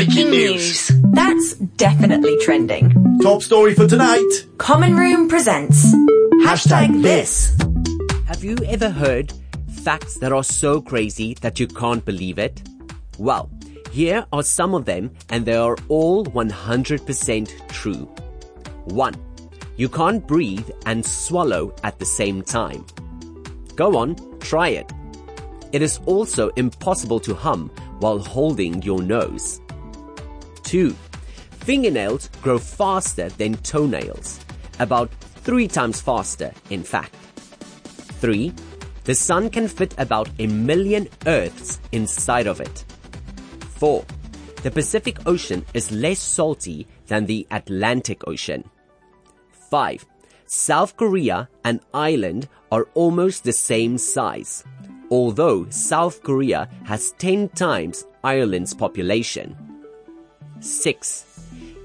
Breaking news. That's definitely trending. Top story for tonight. Common Room presents Hashtag This. Have you ever heard facts that are so crazy that you can't believe it? Well, here are some of them, and they are all 100% true. 1. You can't breathe and swallow at the same time. Go on, try it. It is also impossible to hum while holding your nose. 2. Fingernails grow faster than toenails. About 3 times faster, in fact. 3. The sun can fit about 1 million Earths inside of it. 4. The Pacific Ocean is less salty than the Atlantic Ocean. 5. South Korea and Ireland are almost the same size, although South Korea has 10 times Ireland's population. 6.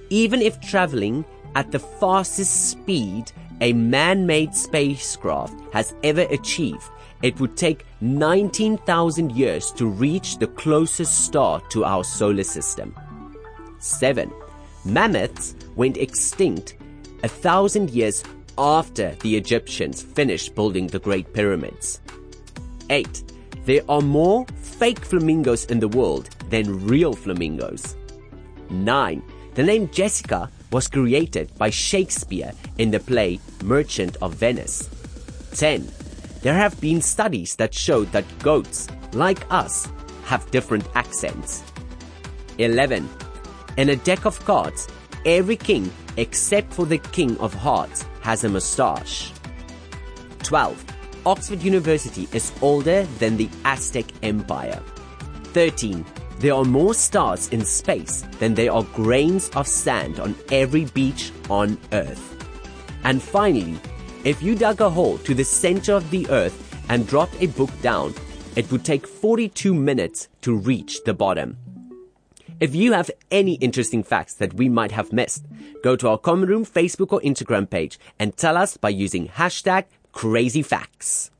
Even if traveling at the fastest speed a man-made spacecraft has ever achieved, it would take 19,000 years to reach the closest star to our solar system. 7. Mammoths went extinct 1,000 years after the Egyptians finished building the Great Pyramids. 8. There are more fake flamingos in the world than real flamingos. 9. The name Jessica was created by Shakespeare in the play Merchant of Venice. 10. There have been studies that showed that goats, like us, have different accents. 11. In a deck of cards, every king except for the King of Hearts has a moustache. 12. Oxford University is older than the Aztec Empire. 13. There are more stars in space than there are grains of sand on every beach on Earth. And finally, if you dug a hole to the center of the Earth and dropped a book down, it would take 42 minutes to reach the bottom. If you have any interesting facts that we might have missed, go to our Common Room Facebook or Instagram page and tell us by using hashtag crazy facts.